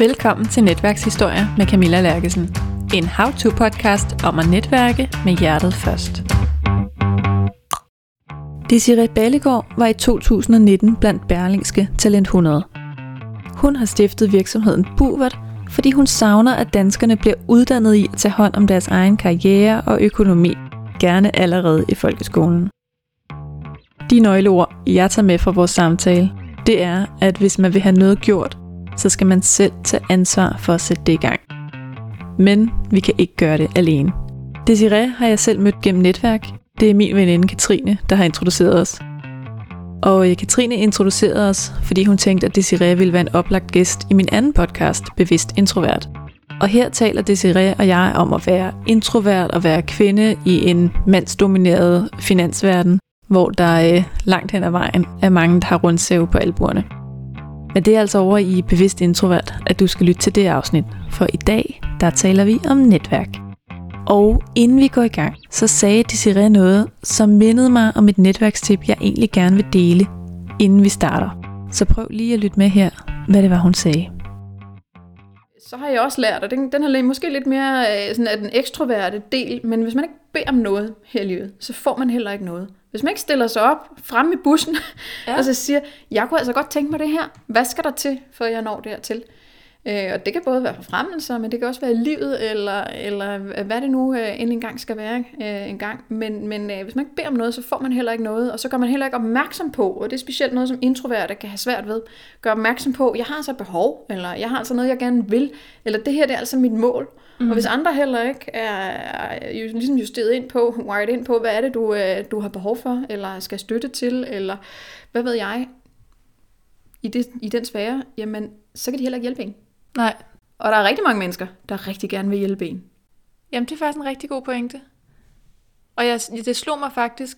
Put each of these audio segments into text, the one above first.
Velkommen til Netværkshistorie med Camilla Lærkesen. En how-to-podcast om at netværke med hjertet først. Desirée Ballegaard var i 2019 blandt Berlingske Talent 100. Hun har stiftet virksomheden Buvert, fordi hun savner, at danskerne bliver uddannet i at tage hånd om deres egen karriere og økonomi, gerne allerede i folkeskolen. De nøgleord, jeg tager med fra vores samtale, det er, at hvis man vil have noget gjort, så skal man selv tage ansvar for at sætte det i gang. Men vi kan ikke gøre det alene. Desirée har jeg selv mødt gennem netværk. Det er min veninde Katrine, der har introduceret os. Og Katrine introducerede os, fordi hun tænkte, at Desirée ville være en oplagt gæst i min anden podcast, Bevidst Introvert. Og her taler Desirée og jeg om at være introvert og være kvinde i en mandsdomineret finansverden, hvor der langt hen ad vejen er mange, der har rundsæve på albuerne. Men det er altså over i Bevidst Introvert, at du skal lytte til det afsnit, for i dag, der taler vi om netværk. Og inden vi går i gang, så sagde Desirée noget, som mindede mig om et netværkstip, jeg egentlig gerne vil dele, inden vi starter. Så prøv lige at lytte med her, hvad det var, hun sagde. Så har jeg også lært, og den her måske lidt mere sådan af den ekstroverte del, men hvis man ikke beder om noget her i livet, så får man heller ikke noget. Hvis man ikke stiller sig op fremme i bussen, ja, og så siger, jeg kunne altså godt tænke mig det her, hvad skal der til, før jeg når dertil? Og det kan både være forfremmelser, men det kan også være livet, eller hvad det nu endelig engang skal være engang. Men hvis man ikke beder om noget, så får man heller ikke noget, og så gør man heller ikke opmærksom på, og det er specielt noget, som introverte kan have svært ved, gør opmærksom på, jeg har altså behov, eller jeg har altså noget, jeg gerne vil, eller det her det er altså mit mål. Mm. Og hvis andre heller ikke er ligesom justeret ind på, wired ind på, hvad er det, du har behov for, eller skal støtte til, eller hvad ved jeg, i den sfære, jamen, så kan de heller ikke hjælpe en. Nej. Og der er rigtig mange mennesker, der rigtig gerne vil hjælpe en. Jamen, det er faktisk en rigtig god pointe. Og det slog mig faktisk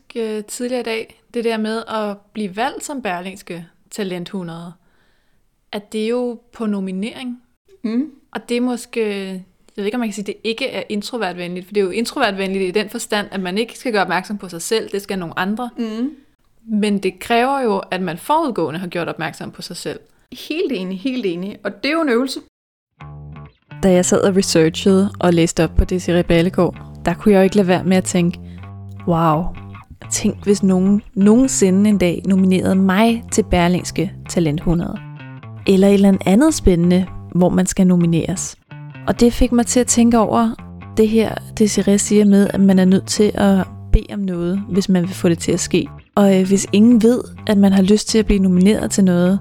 tidligere i dag, det der med at blive valgt som Berlingske Talent 100. At det er jo på nominering. Mm. Og det er måske... Jeg ved ikke, om man kan sige, at det ikke er introvertvenligt, for det er jo introvertvenligt i den forstand, at man ikke skal gøre opmærksom på sig selv, det skal nogle andre. Mm. Men det kræver jo, at man forudgående har gjort opmærksom på sig selv. Helt enig, helt enig. Og det er jo en øvelse. Da jeg sad og researchede og læste op på Desirée Ballegaard, der kunne jeg jo ikke lade være med at tænke, wow, tænk hvis nogen nogensinde en dag nominerede mig til Berlingske Talent 100. Eller et eller andet spændende, hvor man skal nomineres. Og det fik mig til at tænke over det her, Desirée siger med, at man er nødt til at bede om noget, hvis man vil få det til at ske. Og hvis ingen ved, at man har lyst til at blive nomineret til noget,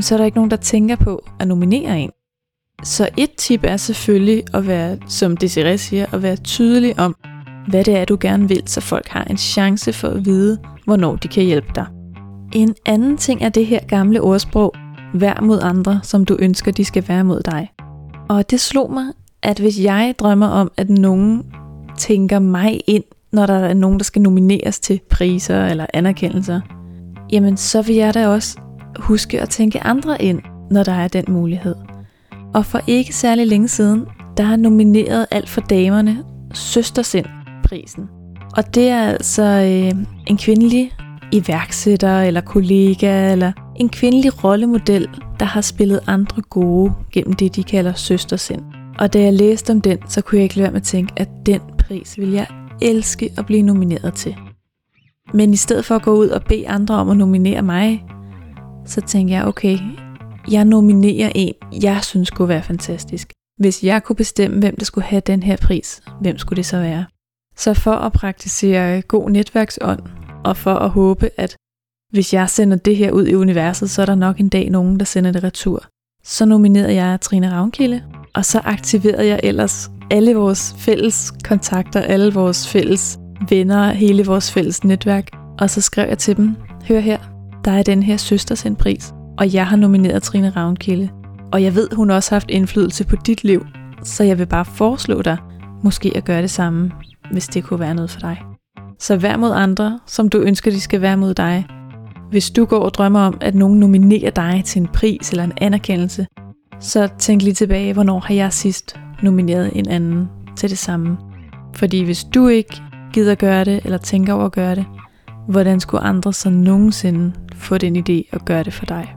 så er der ikke nogen, der tænker på at nominere en. Så et tip er selvfølgelig at være, som Desirée siger, at være tydelig om, hvad det er, du gerne vil, så folk har en chance for at vide, hvornår de kan hjælpe dig. En anden ting er det her gamle ordsprog, vær mod andre, som du ønsker, de skal være mod dig. Og det slog mig, at hvis jeg drømmer om, at nogen tænker mig ind, når der er nogen, der skal nomineres til priser eller anerkendelser, jamen så vil jeg da også huske at tænke andre ind, når der er den mulighed. Og for ikke særlig længe siden, der har nomineret Alt for Damerne Søstersindsprisen. Og det er altså en kvindelig iværksætter eller kollega eller en kvindelig rollemodel, der har spillet andre gode gennem det, de kalder søstersind. Og da jeg læste om den, så kunne jeg ikke lade være med at tænke, at den pris ville jeg elske at blive nomineret til. Men i stedet for at gå ud og bede andre om at nominere mig, så tænkte jeg, okay, jeg nominerer en, jeg synes kunne være fantastisk. Hvis jeg kunne bestemme, hvem der skulle have den her pris, hvem skulle det så være? Så for at praktisere god netværksånd, og for at håbe, at hvis jeg sender det her ud i universet, så er der nok en dag nogen, der sender det retur. Så nominerede jeg Trine Ravnkilde, og så aktiverede jeg ellers alle vores fælles kontakter, alle vores fælles venner, hele vores fælles netværk. Og så skrev jeg til dem, hør her, der er den her søstersindpris, og jeg har nomineret Trine Ravnkilde. Og jeg ved, hun også har haft indflydelse på dit liv, så jeg vil bare foreslå dig, måske at gøre det samme, hvis det kunne være noget for dig. Så vær mod andre, som du ønsker, de skal være mod dig. Hvis du går og drømmer om, at nogen nominerer dig til en pris eller en anerkendelse, så tænk lige tilbage, hvornår har jeg sidst nomineret en anden til det samme. Fordi hvis du ikke gider gøre det, eller tænker over at gøre det, hvordan skulle andre så nogensinde få den idé at gøre det for dig?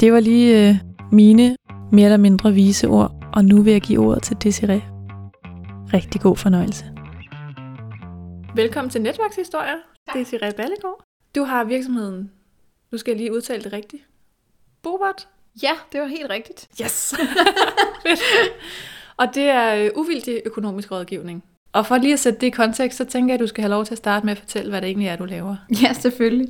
Det var lige mine mere eller mindre vise ord, og nu vil jeg give ordet til Desirée. Rigtig god fornøjelse. Velkommen til Netværkshistorie, Desirée Ballegaard. Du har virksomheden, nu skal jeg lige udtale det rigtigt, Buvert. Ja, det var helt rigtigt. Yes! Og det er uvildig økonomisk rådgivning. Og for lige at sætte det i kontekst, så tænker jeg, at du skal have lov til at starte med at fortælle, hvad det egentlig er, du laver. Ja, selvfølgelig.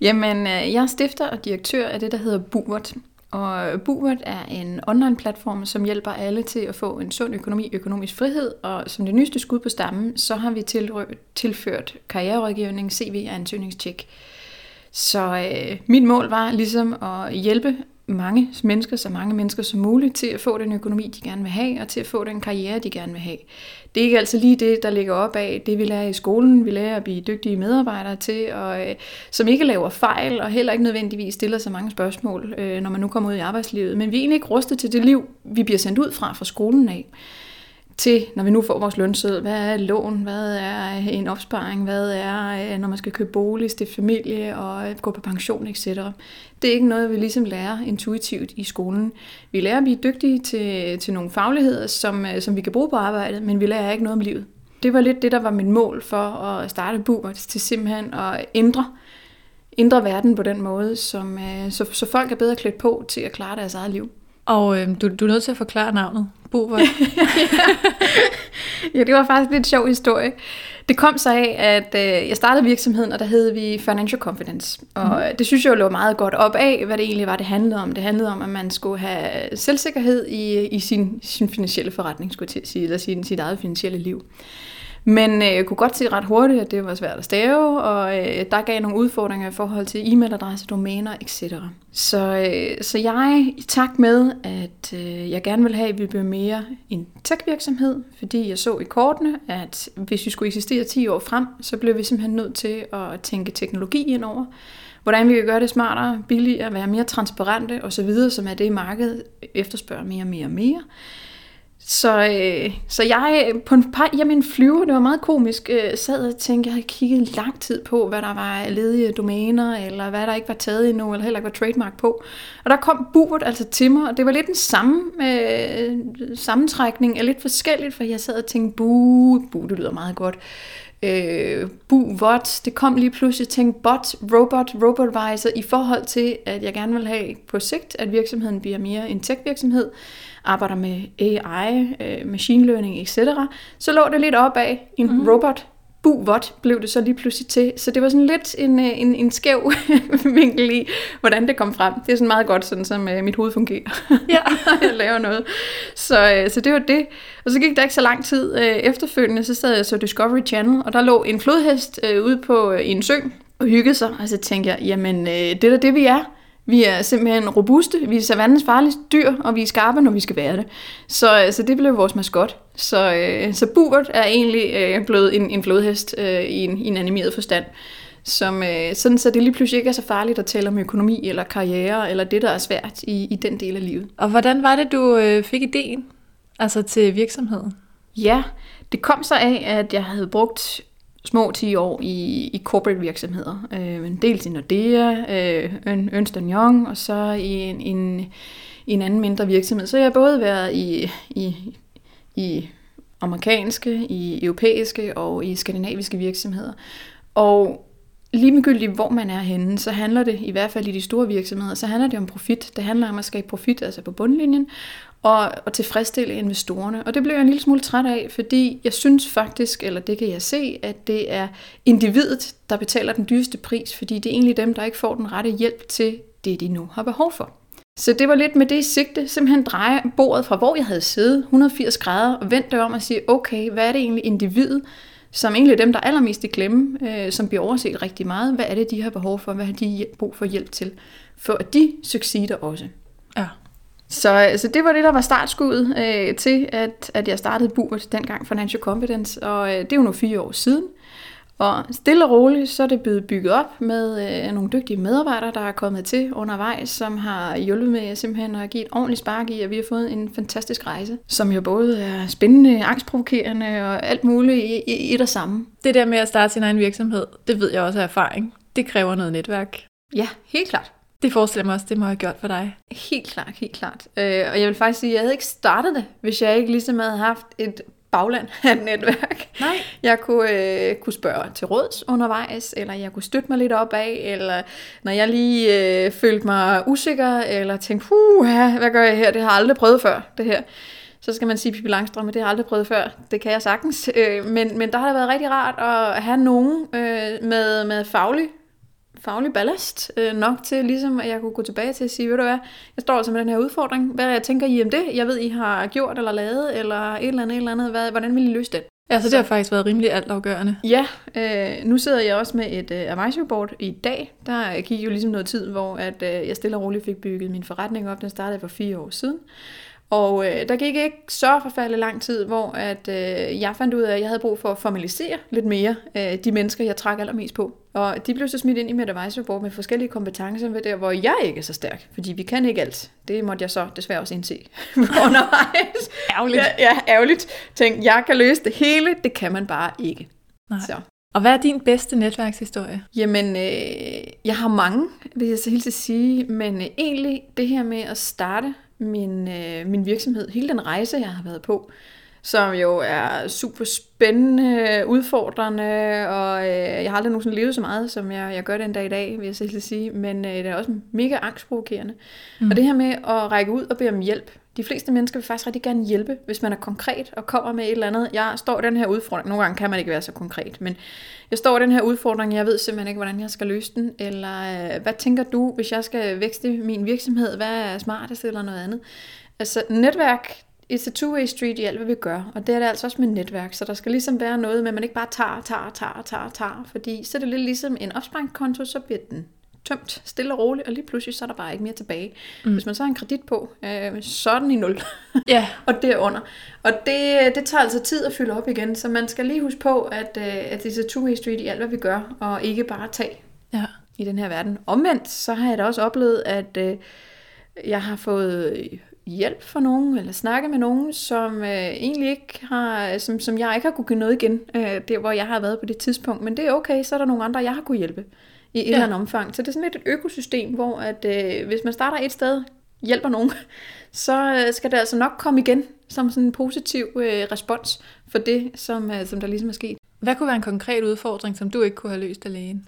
Jamen, jeg er stifter og direktør af det, der hedder Buvert. Og Buvert er en online-platform, som hjælper alle til at få en sund økonomi, økonomisk frihed. Og som det nyeste skud på stammen, så har vi tilført karriererådgivning, CV og ansøgningstjek. Så mit mål var ligesom at hjælpe så mange mennesker som muligt til at få den økonomi, de gerne vil have, og til at få den karriere, de gerne vil have. Det er ikke altid lige det, der ligger op af det, vi lærer i skolen. Vi lærer at blive dygtige medarbejdere til, og som ikke laver fejl, og heller ikke nødvendigvis stiller så mange spørgsmål, når man nu kommer ud i arbejdslivet. Men vi er egentlig ikke rustet til det liv, vi bliver sendt ud fra skolen af, til når vi nu får vores lønseddel. Hvad er lån? Hvad er en opsparing? Hvad er, når man skal købe bolig, stifte familie og gå på pension, etc. Det er ikke noget, vi ligesom lærer intuitivt i skolen. Vi lærer at blive dygtige til nogle fagligheder, som vi kan bruge på arbejdet, men vi lærer ikke noget om livet. Det var lidt det, der var mit mål for at starte Buvert, til simpelthen at ændre verden på den måde, så folk er bedre klædt på til at klare deres eget liv. Og du er nødt til at forklare navnet, Buvert. Ja, det var faktisk lidt en sjov historie. Det kom så af, at jeg startede virksomheden, og der hed vi Financial Confidence. Og det synes jeg lå meget godt op af, hvad det egentlig var, det handlede om. Det handlede om, at man skulle have selvsikkerhed i sin finansielle forretning, skulle jeg sige, eller sit eget finansielle liv. Men jeg kunne godt se ret hurtigt, at det var svært at stave, og der gav nogle udfordringer i forhold til e-mailadresse, domæner, etc. Så jeg, i takt med, at jeg gerne ville have, at vi blev mere en tech-virksomhed, fordi jeg så i kortene, at hvis vi skulle eksistere 10 år frem, så blev vi simpelthen nødt til at tænke teknologi indover. Hvordan vi kan gøre det smartere, billigere, være mere transparente osv., som er det, markedet efterspørger mere og mere og mere. Så jeg på en par, jamen flyver, det var meget komisk, sad og tænkte, jeg havde kigget lang tid på, hvad der var ledige domæner, eller hvad der ikke var taget endnu, eller heller ikke var trademark på. Og der kom Buvert altså til mig, og det var lidt den samme sammentrækning, er lidt forskelligt, for jeg sad og tænkte, det lyder meget godt. Buvert, det kom lige pludselig, jeg tænkte, robotvisor, i forhold til, at jeg gerne vil have på sigt, at virksomheden bliver mere en tech-virksomhed, arbejder med AI, machine learning, etc., så lå det lidt op af en robot. Buvert blev det så lige pludselig til. Så det var sådan lidt en skæv vinkel i, hvordan det kom frem. Det er sådan meget godt, sådan som mit hoved fungerer. Ja. Jeg laver noget. Så det var det. Og så gik der ikke så lang tid efterfølgende, så sad jeg så Discovery Channel, og der lå en flodhest ude på en sø og hyggede sig. Og så tænkte jeg, jamen det er da det, vi er. Vi er simpelthen robuste, vi er savannens farligste dyr, og vi er skarpe, når vi skal være det. Så det blev vores maskot. Så Buvert er egentlig blevet en flodhest i en animeret forstand. Sådan så det lige pludselig ikke er så farligt at tale om økonomi eller karriere, eller det, der er svært i den del af livet. Og hvordan var det, du fik idéen altså til virksomheden? Ja, det kom så af, at jeg havde brugt små 10 år i corporate virksomheder. Dels i Nordea, Ernst & Young, og så i en anden mindre virksomhed. Så jeg har både været i amerikanske, i europæiske og i skandinaviske virksomheder. Og ligegyldigt hvor man er henne, så handler det, i hvert fald i de store virksomheder, så handler det om profit. Det handler om at skabe profit, altså på bundlinjen, og tilfredsstille investorerne. Og det blev jeg en lille smule træt af, fordi jeg synes faktisk, eller det kan jeg se, at det er individet, der betaler den dyreste pris, fordi det er egentlig dem, der ikke får den rette hjælp til det, de nu har behov for. Så det var lidt med det i sigte, simpelthen dreje bordet fra, hvor jeg havde siddet 180 grader, og vendte om og sige, okay, hvad er det egentlig individet, som egentlig er dem, der er allermest i klemme, som bliver overset rigtig meget. Hvad er det, de har behov for? Hvad har de brug for hjælp til? For at de succeder også. Ja. Så det var det, der var startskuddet til, at jeg startede Buvert dengang, Financial Confidence. Og det er jo nu 4 år siden. Og stille og roligt, så er det blevet bygget op med nogle dygtige medarbejdere, der er kommet til undervejs, som har hjulpet med simpelthen at give et ordentligt spark i, og vi har fået en fantastisk rejse, som jo både er spændende, angstprovokerende og alt muligt i et og samme. Det der med at starte sin egen virksomhed, det ved jeg også af erfaring. Det kræver noget netværk. Ja, helt klart. Det forestiller mig også, det må jeg have gjort for dig. Helt klart, helt klart. Og jeg vil faktisk sige, at jeg havde ikke startet det, hvis jeg ikke ligesom havde haft et bagland af et netværk. Nej. Jeg kunne spørge til råds undervejs, eller jeg kunne støtte mig lidt op af, eller når jeg lige følte mig usikker, eller tænkte, hvad gør jeg her? Det har jeg aldrig prøvet før, det her. Så skal man sige, Pippi Langstrømpe, det har jeg aldrig prøvet før. Det kan jeg sagtens. Men der har det været rigtig rart at have nogen med faglig ballast nok til, ligesom at jeg kunne gå tilbage til at sige, ved du hvad, jeg står altså med den her udfordring. Hvad jeg tænker I om det? Jeg ved, I har gjort eller lavet, eller et eller andet. Hvordan vil I løse det? Ja, så det har faktisk været rimelig altafgørende. Ja, nu sidder jeg også med et advisory board i dag. Der gik jo ligesom noget tid, hvor at, jeg stille og roligt fik bygget min forretning op. Den startede for 4 år siden. Og der gik ikke så forfærdelig lang tid, hvor at, jeg fandt ud af, at jeg havde brug for at formalisere lidt mere de mennesker, jeg trak allermest på. Og de blev så smidt ind i mit advisory board med forskellige kompetencer ved der, hvor jeg ikke er så stærk. Fordi vi kan ikke alt. Det måtte jeg så desværre også indse undervejs. Ærgerligt. Ja, ærgerligt. Tænk, jeg kan løse det hele, det kan man bare ikke. Nej. Så. Og hvad er din bedste netværkshistorie? Jamen, jeg har mange, vil jeg så helt til at sige. Men egentlig det her med at starte min virksomhed, hele den rejse, jeg har været på, som jo er super spændende, udfordrende, og jeg har aldrig nogensinde levet så meget, som jeg gør den dag i dag, vil jeg selv sige, men det er også mega angstprovokerende. Mm. Og det her med at række ud og bede om hjælp, de fleste mennesker vil faktisk rigtig gerne hjælpe, hvis man er konkret og kommer med et eller andet. Jeg står i den her udfordring, nogle gange kan man ikke være så konkret, men jeg står i den her udfordring, jeg ved simpelthen ikke, hvordan jeg skal løse den, eller hvad tænker du, hvis jeg skal vækste min virksomhed, hvad er smartest eller noget andet? Altså netværk, it's a two-way street i alt, hvad vi gør, og det er det altså også med netværk, så der skal ligesom være noget med, at man ikke bare tager, fordi så er det lidt ligesom en opsparingskonto, så bliver den tømt, stille og roligt, og lige pludselig, så er der bare ikke mere tilbage. Mm. Hvis man så har en kredit på, så er den i 0. Yeah. Og derunder. Og det tager altså tid at fylde op igen, så man skal lige huske på, at det er two-way street i alt, hvad vi gør, og ikke bare tage i den her verden. Omvendt, så har jeg da også oplevet, at jeg har fået hjælp for nogen, eller snakke med nogen, som egentlig ikke har, som jeg ikke har kunne give noget igen, der hvor jeg har været på det tidspunkt, men det er okay, så er der nogle andre, jeg har kunne hjælpe i et eller andet omfang. Så det er sådan lidt et økosystem, hvor at, hvis man starter et sted, hjælper nogen, så skal det altså nok komme igen, som sådan en positiv respons for det, som der ligesom er sket. Hvad kunne være en konkret udfordring, som du ikke kunne have løst alene?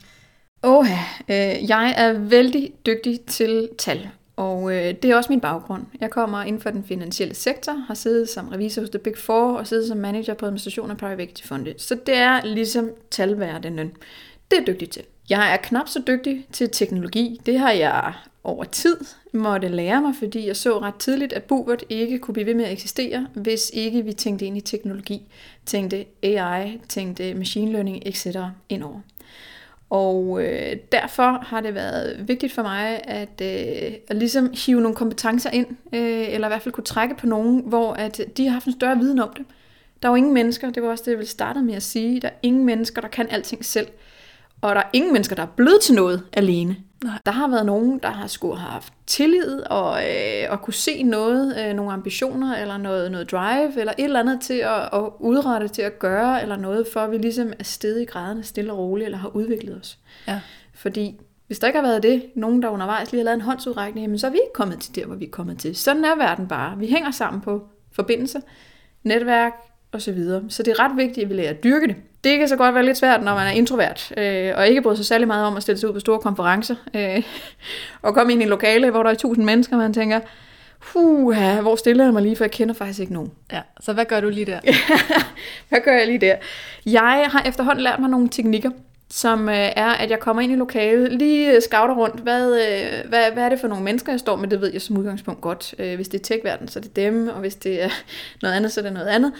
Jeg er vældig dygtig til tal. Og det er også min baggrund. Jeg kommer inden for den finansielle sektor, har siddet som revisor hos The Big Four og siddet som manager på administration af private equity-fonde. Så det er ligesom talverdenen. Det er dygtig til. Jeg er knap så dygtig til teknologi. Det har jeg over tid måtte lære mig, fordi jeg så ret tidligt, at Buvert ikke kunne blive ved med at eksistere, hvis ikke vi tænkte ind i teknologi, tænkte AI, tænkte machine learning, etc. indover. Og derfor har det været vigtigt for mig at ligesom hive nogle kompetencer ind, eller i hvert fald kunne trække på nogen, hvor at de har haft en større viden om det. Der er jo ingen mennesker, det var også det, jeg ville starte med at sige, der er ingen mennesker, der kan alting selv. Og der er ingen mennesker, der er blevet til noget alene. Nej. Der har været nogen, der har skulle have haft tillid og kunne se noget, nogle ambitioner eller noget drive eller et eller andet til at udrette, til at gøre eller noget, for at vi ligesom er steget i graderne stille og roligt eller har udviklet os. Ja. Fordi hvis der ikke har været det, nogen der undervejs lige har lavet en håndsudrækning, jamen, så er vi ikke kommet til der, hvor vi er kommet til. Sådan er verden bare. Vi hænger sammen på forbindelser, netværk og så videre. Så det er ret vigtigt, at vi lærer at dyrke det. Det kan så godt være lidt svært, når man er introvert, og ikke bryder sig særlig meget om at stille sig ud på store konferencer, og komme ind i en lokale, hvor der er 1000 mennesker, og man tænker, hvor stiller jeg mig lige, for jeg kender faktisk ikke nogen. Ja, så hvad gør du lige der? Hvad gør jeg lige der? Jeg har efterhånden lært mig nogle teknikker, som er, at jeg kommer ind i lokalet, lige scouter rundt, hvad er det for nogle mennesker, jeg står med, det ved jeg som udgangspunkt godt. Hvis det er tech-verden, så er det dem, og hvis det er noget andet, så er det noget andet.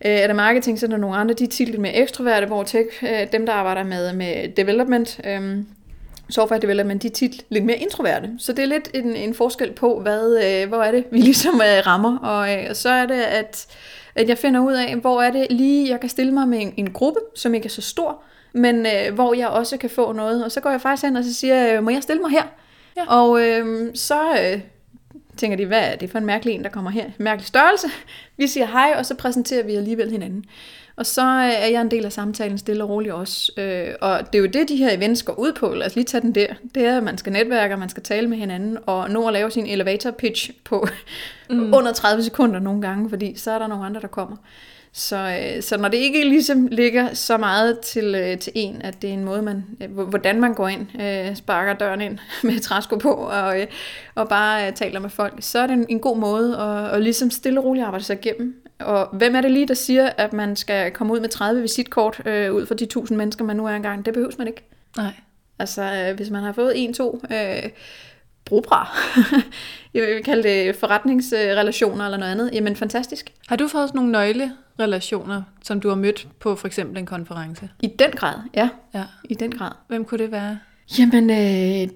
Er der marketing, så er der nogle andre, de er tit lidt mere ekstroverte, hvor tech, dem der arbejder med development, software development, de er tit lidt mere introverte. Så det er lidt en forskel på, hvor er det, vi ligesom rammer, og så er det, at jeg finder ud af, hvor er det lige, jeg kan stille mig med en gruppe, som ikke er så stor, men hvor jeg også kan få noget. Og så går jeg faktisk hen og så siger, må jeg stille mig her? Ja. Og så tænker de, hvad er det for en mærkelig en, der kommer her? Mærkelig størrelse. Vi siger hej, og så præsenterer vi alligevel hinanden. Og så er jeg en del af samtalen stille og roligt også. Og det er jo det, de her events går ud på. Lad os lige tage den der. Det er, at man skal netværke, og man skal tale med hinanden, og nå at lave sin elevator pitch på under 30 sekunder nogle gange, fordi så er der nogle andre, der kommer. Så når det ikke ligesom ligger så meget til en, at det er en måde, hvordan man går ind, sparker døren ind med træsko på og bare taler med folk, så er det en god måde at ligesom stille og roligt arbejde sig igennem. Og hvem er det lige, der siger, at man skal komme ud med 30 visitkort ud for de 1000 mennesker, man nu er engang? Det behøves man ikke. Nej. Altså, hvis man har fået 1-2... brugbare. Jeg vil kalde det forretningsrelationer eller noget andet. Jamen, fantastisk. Har du fået nogle nøglerelationer, som du har mødt på for eksempel en konference? I den grad, ja. I den grad. Hvem kunne det være? Jamen,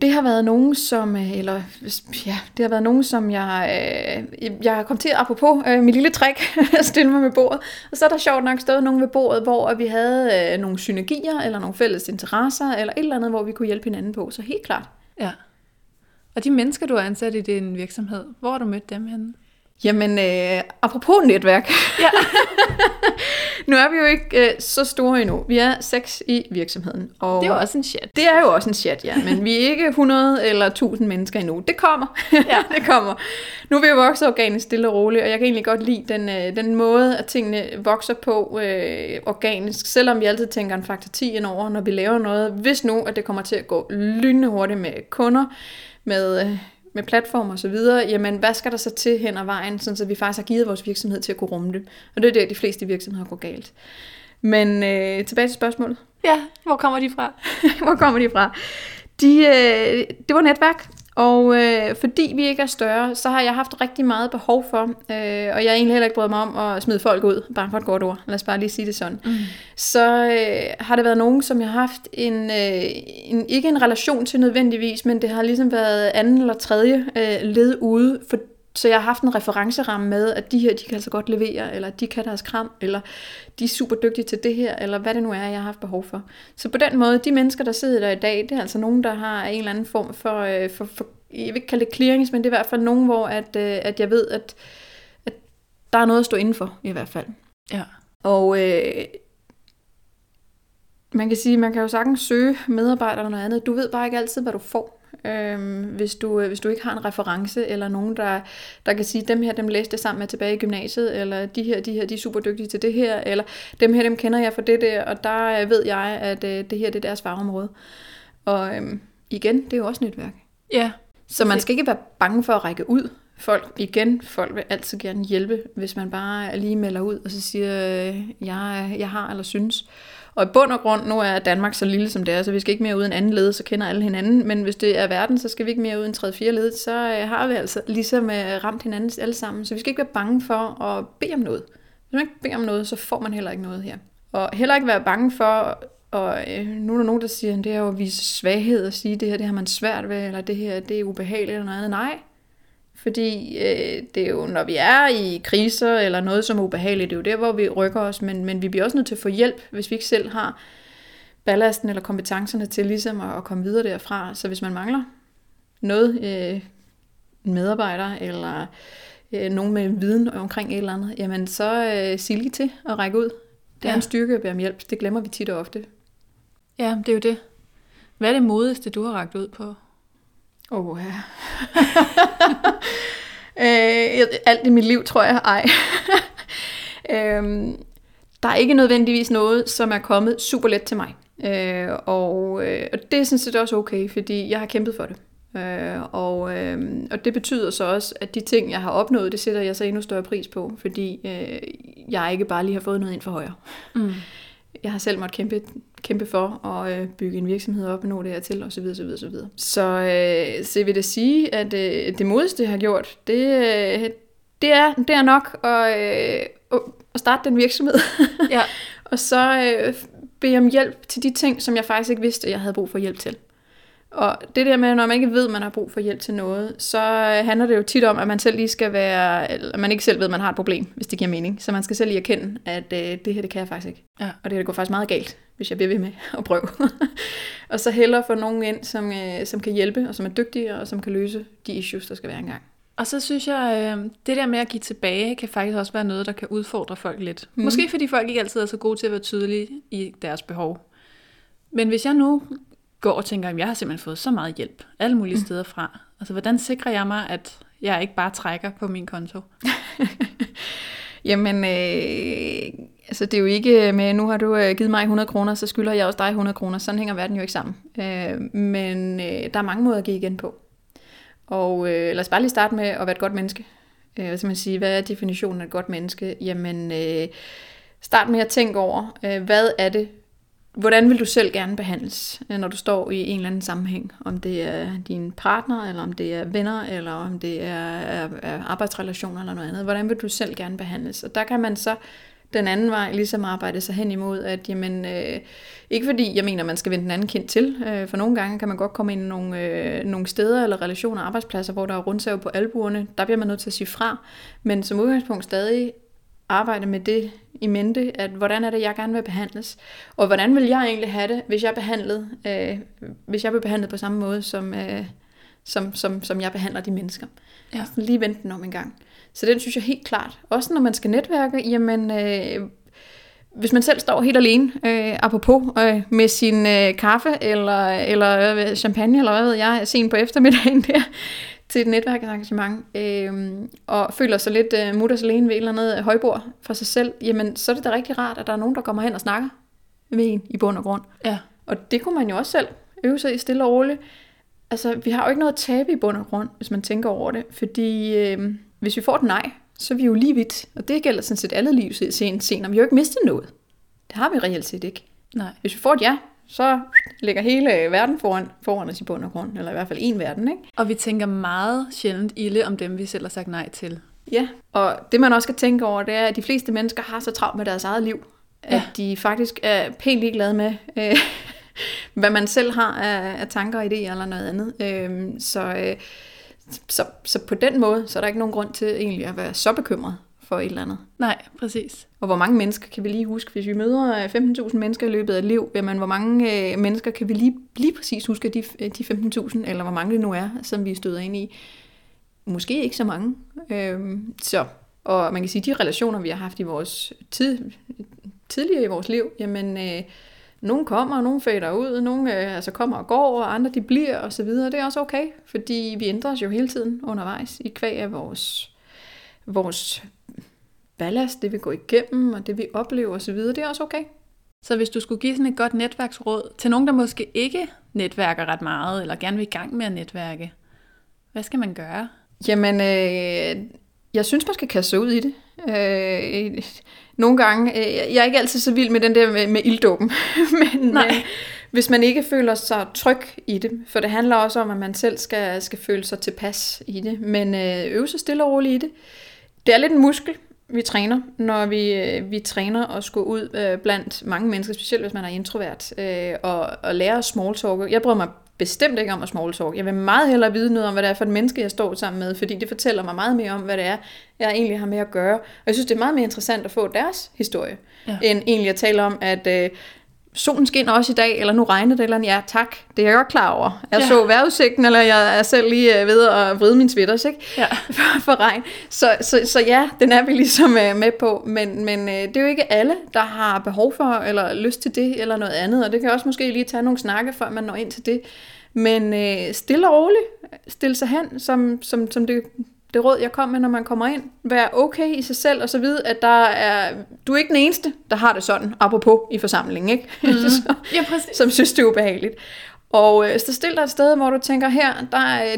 det har været nogen, som... det har været nogen, som jeg kom til, apropos mit lille trick, at stille mig med bordet. Og så er der sjovt nok stået nogen ved bordet, hvor vi havde nogle synergier, eller nogle fælles interesser, eller et eller andet, hvor vi kunne hjælpe hinanden på. Så helt klart. Ja. Og de mennesker, du har ansat i din virksomhed, hvor har du mødt dem henne? Jamen, apropos netværk. Ja. Nu er vi jo ikke så store endnu. Vi er 6 i virksomheden. Og det er jo også en chat. Det er jo også en chat, ja. Men vi er ikke 100 eller 1000 mennesker endnu. Det kommer. Ja. Det kommer. Nu er vi jo vokset organisk stille og roligt, og jeg kan egentlig godt lide den måde, at tingene vokser på organisk. Selvom vi altid tænker en faktor 10 ind over, når vi laver noget. Hvis nu, at det kommer til at gå lynende hurtigt med kunder, med platform og så videre, jamen hvad skal der så til hen ad vejen, sådan så vi faktisk har givet vores virksomhed til at kunne rumme det. Og det er der, de fleste virksomheder går galt. Men tilbage til spørgsmålet. Ja, hvor kommer de fra? Det var netværk, og fordi vi ikke er større, så har jeg haft rigtig meget behov for, og jeg har egentlig heller ikke brydet mig om at smide folk ud, bare for et godt ord, lad os bare lige sige det sådan. Mm. Så har det været nogen, som jeg har haft ikke en relation til nødvendigvis, men det har ligesom været anden eller tredje led ude, så jeg har haft en referenceramme med, at de her, de kan altså godt levere, eller de kan deres kram, eller de er super dygtige til det her, eller hvad det nu er, jeg har haft behov for. Så på den måde, de mennesker, der sidder der i dag, det er altså nogen, der har en eller anden form for jeg vil ikke kalde det clearings, men det er i hvert fald nogen, hvor at jeg ved, at der er noget at stå indenfor, i hvert fald. Ja. Og man kan sige, man kan jo sagtens søge medarbejdere eller noget andet. Du ved bare ikke altid, hvad du får. Hvis du ikke har en reference eller nogen, der kan sige, dem her, dem læste jeg sammen med tilbage i gymnasiet, eller de her, de er super dygtige til det her, eller dem her, dem kender jeg for det der, og der ved jeg, at det her, det er deres fagområde. Og igen, det er jo også netværk. Ja. Så man skal ikke være bange for at række ud. Folk vil altid gerne hjælpe, hvis man bare lige melder ud, og så siger, jeg har eller synes. Og i bund og grund, nu er Danmark så lille som det er, så vi skal ikke mere uden anden led, så kender alle hinanden. Men hvis det er verden, så skal vi ikke mere uden 3-4 led, så har vi altså ligesom ramt hinanden alle sammen. Så vi skal ikke være bange for at bede om noget. Hvis man ikke beder om noget, så får man heller ikke noget her. Og heller ikke være bange for, og nu er der nogen, der siger, det er jo at vise svaghed at sige, det her det har man svært ved, eller det her det er ubehageligt eller noget andet. Nej. Fordi det er jo, når vi er i kriser eller noget, som er ubehageligt, det er jo der, hvor vi rykker os, men vi bliver også nødt til at få hjælp, hvis vi ikke selv har ballasten eller kompetencerne til ligesom at komme videre derfra. Så hvis man mangler noget, en medarbejder eller nogen med viden omkring et eller andet, jamen så sig lige til at række ud. Det er en styrke at bede om hjælp, det glemmer vi tit og ofte. Ja, det er jo det. Hvad er det modigste, du har rakt ud på? Alt i mit liv, tror jeg. Ej. Der er ikke nødvendigvis noget, som er kommet super let til mig. Og det er sådan set også okay, fordi jeg har kæmpet for det. Og det betyder så også, at de ting, jeg har opnået, det sætter jeg så endnu større pris på, fordi jeg ikke bare lige har fået noget ind for højre. Mm. Jeg har selv måttet kæmpe for at bygge en virksomhed op og nå det her til, osv. Så videre. Så vil det sige, at det modigste, jeg har gjort, det er nok at starte den virksomhed. Ja. Og så bede om hjælp til de ting, som jeg faktisk ikke vidste, at jeg havde brug for hjælp til. Og det der med, når man ikke ved, at man har brug for hjælp til noget, så handler det jo tit om, at man selv lige skal være, eller man ikke selv ved, at man har et problem, hvis det giver mening. Så man skal selv lige erkende, at det her, det kan jeg faktisk ikke. Ja. Og det her, det går faktisk meget galt, hvis jeg bliver ved med at prøve. Og så hellere få nogen ind, som kan hjælpe, og som er dygtige, og som kan løse de issues, der skal være engang. Og så synes jeg, det der med at give tilbage, kan faktisk også være noget, der kan udfordre folk lidt. Mm. Måske fordi folk ikke altid er så gode til at være tydelige i deres behov. Men hvis jeg nu går og tænker, at jeg har simpelthen fået så meget hjælp, alle mulige steder fra. Altså, hvordan sikrer jeg mig, at jeg ikke bare trækker på min konto? Jamen, altså det er jo ikke med, nu har du givet mig 100 kroner, så skylder jeg også dig 100 kroner. Sådan hænger verden jo ikke sammen. Men der er mange måder at give igen på. Og lad os bare lige starte med at være et godt menneske. Så man siger, hvad er definitionen af et godt menneske? Jamen, start med at tænke over, hvad er det? Hvordan vil du selv gerne behandles, når du står i en eller anden sammenhæng? Om det er din partner, eller om det er venner, eller om det er arbejdsrelationer eller noget andet. Hvordan vil du selv gerne behandles? Og der kan man så den anden vej ligesom arbejde sig hen imod, at jamen, ikke fordi jeg mener, man skal vende den anden kind til, for nogle gange kan man godt komme ind i nogle steder eller relationer og arbejdspladser, hvor der er rundsav på albuerne. Der bliver man nødt til at sige fra, men som udgangspunkt stadig arbejde med det i mente, at hvordan er det, jeg gerne vil behandles, og hvordan vil jeg egentlig have det, hvis jeg blev behandlet på samme måde, som jeg behandler de mennesker. Ja. Altså lige vente den om en gang. Så den synes jeg helt klart. Også når man skal netværke, jamen, hvis man selv står helt alene, apropos, med sin kaffe, eller champagne, eller hvad ved jeg, sent på eftermiddagen der, til et netværksarrangement, og føler sig lidt mutters alene ved et eller andet højbord for sig selv, jamen, så er det da rigtig rart, at der er nogen, der kommer hen og snakker med en i bund og grund. Ja. Og det kunne man jo også selv øve sig i stille og roligt. Altså, vi har jo ikke noget at tabe i bund og grund, hvis man tænker over det, fordi hvis vi får et nej, så er vi jo lige vidt, og det gælder sådan set alle liv sent, og vi har jo ikke mistet noget. Det har vi reelt set ikke. Nej. Hvis vi får et ja, så ligger hele verden foran os i bund og grund, eller i hvert fald en verden, ikke? Og vi tænker meget sjældent ilde om dem, vi selv har sagt nej til. Ja, og det man også skal tænke over, det er, at de fleste mennesker har så travlt med deres eget liv, at de faktisk er pænt ligeglade med, hvad man selv har af tanker og idéer eller noget andet. Så på den måde, så er der ikke nogen grund til egentlig at være så bekymret for et eller andet. Nej, præcis. Og hvor mange mennesker kan vi lige huske, hvis vi møder 15.000 mennesker i løbet af et liv, jamen hvor mange mennesker kan vi lige præcis huske de 15.000, eller hvor mange det nu er, som vi støder ind i? Måske ikke så mange. Og man kan sige, de relationer, vi har haft i vores tidligere i vores liv, jamen nogen kommer, og nogen fader ud, nogen kommer og går, og andre de bliver, og så videre. Det er også okay, fordi vi ændrer os jo hele tiden undervejs, i kvæg af vores ballast, det vi går igennem, og det vi oplever, og så videre. Det er også okay. Så hvis du skulle give sådan et godt netværksråd til nogen, der måske ikke netværker ret meget, eller gerne vil i gang med at netværke, hvad skal man gøre? Jamen, jeg synes, man skal kaste sig ud i det. Nogle gange, jeg er ikke altid så vild med den der med ilddåben, men hvis man ikke føler sig tryg i det, for det handler også om, at man selv skal føle sig tilpas i det, men øve sig stille og roligt i det. Det er lidt en muskel, vi træner, når vi træner at gå ud blandt mange mennesker, specielt hvis man er introvert, og lære at smalltalke. Jeg prøver mig bestemt ikke om at smalltalk. Jeg vil meget hellere vide noget om, hvad det er for et menneske, jeg står sammen med, fordi det fortæller mig meget mere om, hvad det er, jeg egentlig har med at gøre. Og jeg synes, det er meget mere interessant at få deres historie, end egentlig at tale om, at solen skinner også i dag, eller nu regner det, eller ja, tak, det er jeg godt klar over. Jeg så vejrudsigten, eller jeg er selv lige ved at vride min sweaters, ikke? Ja. for regn. Så ja, den er vi ligesom med på, men det er jo ikke alle, der har behov for, eller lyst til det, eller noget andet, og det kan også måske lige tage nogle snakke, før man når ind til det. Men stille og roligt, stille sig hen, som det råd, jeg kom med, når man kommer ind. Vær okay i sig selv, og så vide, at du er ikke den eneste, der har det sådan, apropos i forsamlingen, ikke? Mm-hmm. Som synes, det er ubehageligt. Og så stil dig et sted, hvor du tænker, her,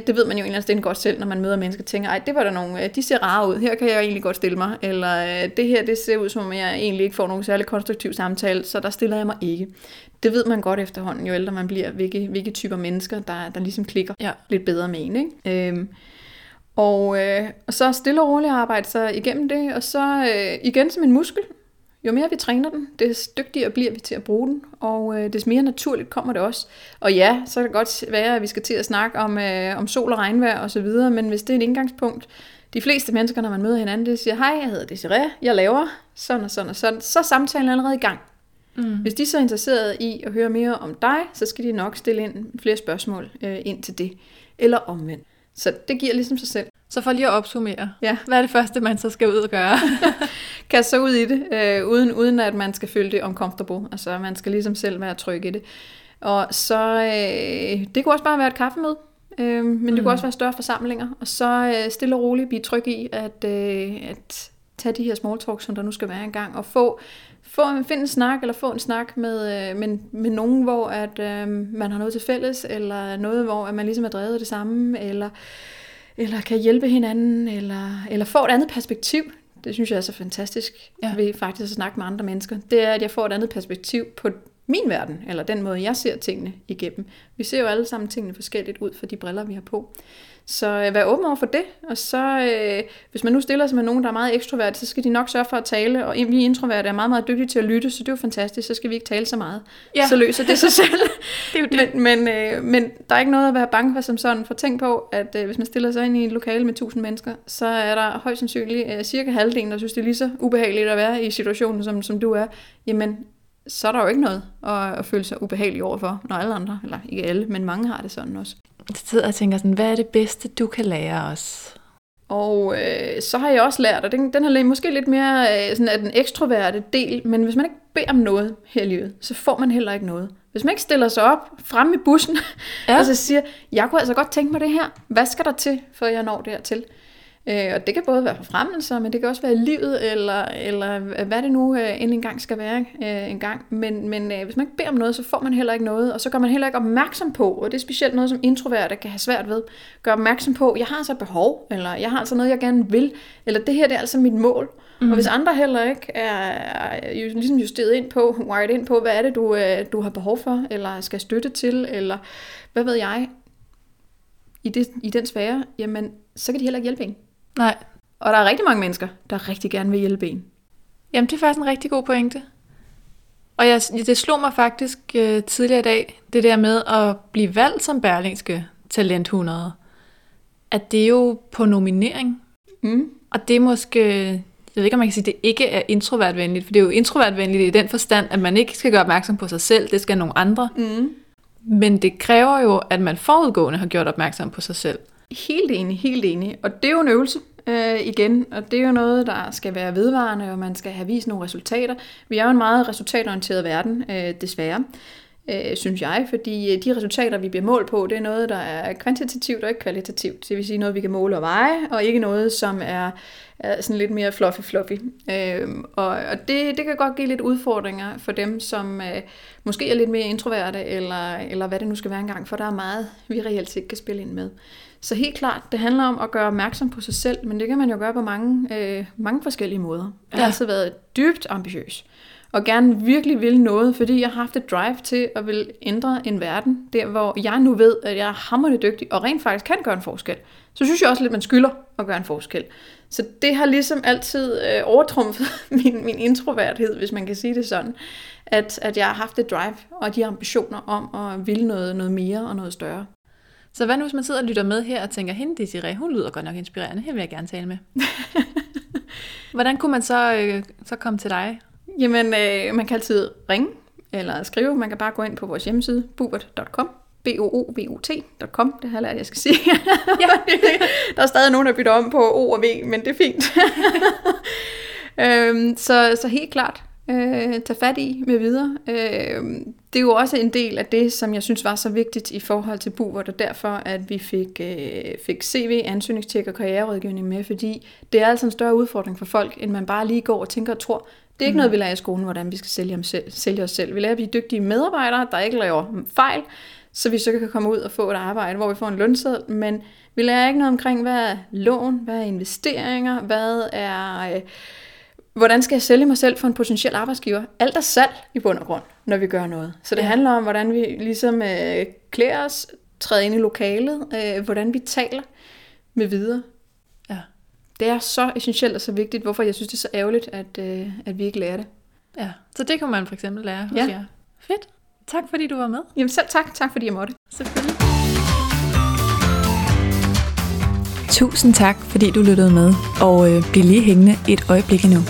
det ved man jo egentlig godt selv, når man møder mennesker, tænker, ej, det var der nogle, de ser rare ud, her kan jeg egentlig godt stille mig, eller det her, det ser ud, som om jeg egentlig ikke får nogen særlig konstruktiv samtale, så der stiller jeg mig ikke. Det ved man godt efterhånden, jo ældre man bliver, hvilke typer mennesker, der ligesom klikker lidt bedre med en, ikke? Og så stille og roligt arbejde sig igennem det, og så igen som en muskel. Jo mere vi træner den, des dygtigere bliver vi til at bruge den, og des mere naturligt kommer det også. Og ja, så kan det godt være, at vi skal til at snakke om sol og regnvejr og så videre, men hvis det er et indgangspunkt, de fleste mennesker, når man møder hinanden, det siger, hej, jeg hedder Desirée, jeg laver sådan og sådan og sådan, så er samtalen allerede i gang. Mm. Hvis de så er interesserede i at høre mere om dig, så skal de nok stille ind flere spørgsmål ind til det, eller omvendt. Så det giver ligesom sig selv. Så for lige at opsummere, Hvad er det første, man så skal ud og gøre? Kaste sig ud i det, uden at man skal føle det uncomfortable. Altså man skal ligesom selv være tryg i det. Og så, det kunne også bare være et kaffemøde, men det kunne også være større forsamlinger. Og så stille og roligt blive tryg i at tage de her small talks, som der nu skal være engang, og få en snak med nogen, hvor at man har noget til fælles, eller noget, hvor at man ligesom er drevet af det samme, eller kan hjælpe hinanden, eller få et andet perspektiv. Det synes jeg er så fantastisk ved faktisk at snakke med andre mennesker. Det er, at jeg får et andet perspektiv på min verden, eller den måde, jeg ser tingene igennem. Vi ser jo alle sammen tingene forskelligt ud fra de briller, vi har på. Så vær åben over for det, og så hvis man nu stiller sig med nogen, der er meget ekstrovert, så skal de nok sørge for at tale, og vi introverte er meget, meget dygtige til at lytte, så det er jo fantastisk, så skal vi ikke tale så meget, så løser det sig selv. Det er jo det. Men der er ikke noget at være bange for som sådan, for tænk på, at hvis man stiller sig ind i et lokale med 1000 mennesker, så er der højst sandsynligt cirka halvdelen, der synes, det er lige så ubehageligt at være i situationen, som du er. Jamen, så er der jo ikke noget at føle sig ubehagelig overfor, når alle andre, eller ikke alle, men mange har det sådan også. Jeg sidder og tænker sådan, hvad er det bedste, du kan lære os? Og så har jeg også lært, og den her måske lidt mere sådan af den ekstroverte del, men hvis man ikke beder om noget her i livet, så får man heller ikke noget. Hvis man ikke stiller sig op frem i bussen, og så siger, jeg kunne altså godt tænke mig det her, hvad skal der til, før jeg når dertil? Og det kan både være forfremmelser, men det kan også være livet, eller hvad det nu endelig engang skal være engang. Men hvis man ikke beder om noget, så får man heller ikke noget, og så gør man heller ikke opmærksom på, og det er specielt noget, som introverter kan have svært ved, gør opmærksom på, jeg har altså behov, eller jeg har altså noget, jeg gerne vil, eller det her, det er altså mit mål. Og hvis andre heller ikke er ligesom justeret ind på, wired ind på, hvad er det, du har behov for, eller skal støtte til, eller hvad ved jeg, i den sfære, jamen, så kan de heller ikke hjælpe en. Nej. Og der er rigtig mange mennesker, der rigtig gerne vil hjælpe en. Jamen, det er faktisk en rigtig god pointe. Og det slog mig faktisk tidligere i dag, det der med at blive valgt som Berlingske Talent 100. At det er jo på nominering. Mm. Og det er måske, jeg ved ikke, om man kan sige, at det ikke er introvertvenligt. For det er jo introvertvenligt i den forstand, at man ikke skal gøre opmærksom på sig selv. Det skal nogle andre. Mm. Men det kræver jo, at man forudgående har gjort opmærksom på sig selv. Helt enig. Og det er jo en øvelse igen, og det er jo noget, der skal være vedvarende, og man skal have vist nogle resultater. Vi er jo en meget resultatorienteret verden, desværre, synes jeg, fordi de resultater, vi bliver målt på, det er noget, der er kvantitativt og ikke kvalitativt. Det vil sige noget, vi kan måle og veje, og ikke noget, som er sådan lidt mere fluffy. Og det kan godt give lidt udfordringer for dem, som måske er lidt mere introverte, eller hvad det nu skal være engang, for der er meget, vi reelt ikke kan spille ind med. Så helt klart, det handler om at gøre opmærksom på sig selv, men det kan man jo gøre på mange forskellige måder. Jeg har altid været dybt ambitiøs, og gerne virkelig vil noget, fordi jeg har haft et drive til at ville ændre en verden, der hvor jeg nu ved, at jeg er hamrende dygtig, og rent faktisk kan gøre en forskel. Så synes jeg også lidt, man skylder at gøre en forskel. Så det har ligesom altid overtrumfet min introverthed, hvis man kan sige det sådan, at jeg har haft et drive og de ambitioner om at ville noget mere og noget større. Så hvad nu, hvis man sidder og lytter med her og tænker, hende Desirée, hun lyder godt nok inspirerende, her vil jeg gerne tale med. Hvordan kunne man så komme til dig? Jamen, man kan altid ringe eller skrive. Man kan bare gå ind på vores hjemmeside, buvert.com. boovout.com, det har jeg lært, jeg skal sige. Ja. Der er stadig nogen, der bytter om på O og V, men det er fint. Så helt klart. Tage fat i med videre. Det er jo også en del af det, som jeg synes var så vigtigt i forhold til Buvert, og derfor at vi fik CV, ansøgningstjek og karriererådgivning med, fordi det er altså en større udfordring for folk, end man bare lige går og tænker og tror. Det er ikke noget, vi lærer i skolen, hvordan vi skal sælge os selv. Vi lærer at blive dygtige medarbejdere, der ikke laver fejl, så vi så kan komme ud og få et arbejde, hvor vi får en lønseddel, men vi lærer ikke noget omkring, hvad er lån, hvad er investeringer, hvad er... Hvordan skal jeg sælge mig selv for en potentiel arbejdsgiver? Alt er salg i bund og grund, når vi gør noget. Så det handler om, hvordan vi ligesom klæder os, træder ind i lokalet, hvordan vi taler med videre. Ja. Det er så essentielt og så vigtigt, hvorfor jeg synes, det er så ærgerligt, at vi ikke lærer det. Ja, så det kan man for eksempel lære hos jer. Fedt. Tak fordi du var med. Jamen selv tak. Tak fordi jeg måtte. Selvfølgelig. Tusind tak, fordi du lyttede med, og bliv lige hængende et øjeblik endnu.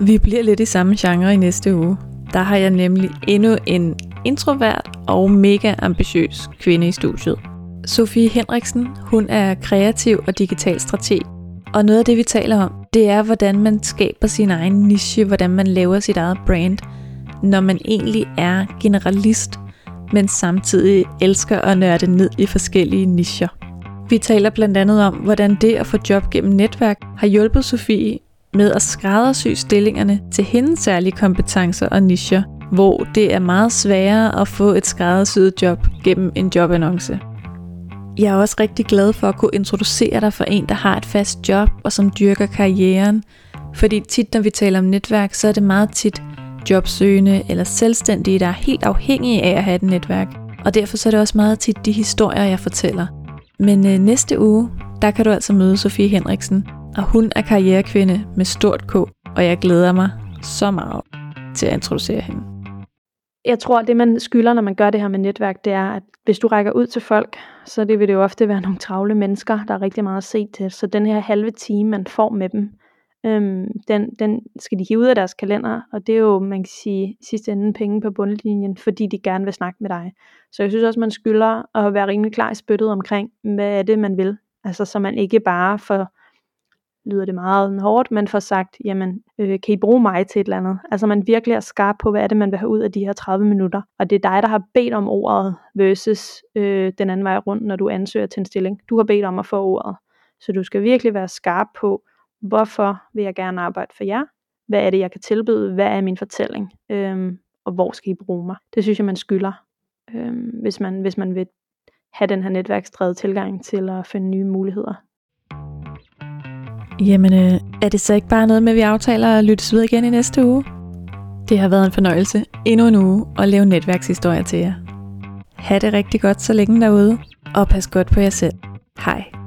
Vi bliver lidt i samme genre i næste uge. Der har jeg nemlig endnu en introvert og mega ambitiøs kvinde i studiet. Sofie Henriksen, hun er kreativ og digital strateg. Og noget af det, vi taler om, det er, hvordan man skaber sin egen niche, hvordan man laver sit eget brand, når man egentlig er generalist, men samtidig elsker at nørde ned i forskellige nicher. Vi taler blandt andet om, hvordan det at få job gennem netværk har hjulpet Sofie med at skræddersy stillingerne til hendes særlige kompetencer og nicher, hvor det er meget sværere at få et skræddersyet job gennem en jobannonce. Jeg er også rigtig glad for at kunne introducere dig for en, der har et fast job og som dyrker karrieren, fordi tit når vi taler om netværk, så er det meget tit jobsøgende eller selvstændige, der er helt afhængige af at have et netværk, og derfor så er det også meget tit de historier, jeg fortæller. Men næste uge, der kan du altså møde Sofie Henriksen, og hun er karrierekvinde med stort K, og jeg glæder mig så meget til at introducere hende. Jeg tror, det man skylder, når man gør det her med netværk, det er, at hvis du rækker ud til folk, så det vil det jo ofte være nogle travle mennesker, der er rigtig meget at se til. Så den her halve time, man får med dem, den skal de hive ud af deres kalender, og det er jo, man kan sige, sidste ende penge på bundlinjen, fordi de gerne vil snakke med dig. Så jeg synes også, man skylder at være rimelig klar i spyttet omkring, hvad er det, man vil. Altså, så man ikke bare får, lyder det meget hårdt, men får sagt, jamen, kan I bruge mig til et eller andet? Altså, man virkelig er skarp på, hvad er det, man vil have ud af de her 30 minutter. Og det er dig, der har bedt om ordet, versus den anden vej rundt, når du ansøger til en stilling. Du har bedt om at få ordet. Så du skal virkelig være skarp på, hvorfor vil jeg gerne arbejde for jer? Hvad er det, jeg kan tilbyde? Hvad er min fortælling? Og hvor skal I bruge mig? Det synes jeg, man skylder, hvis man vil have den her netværksdrevet tilgang til at finde nye muligheder. Jamen, er det så ikke bare noget med, at vi aftaler at lyttes videre igen i næste uge? Det har været en fornøjelse endnu en uge at lave netværkshistorier til jer. Ha' det rigtig godt så længe derude, og pas godt på jer selv. Hej.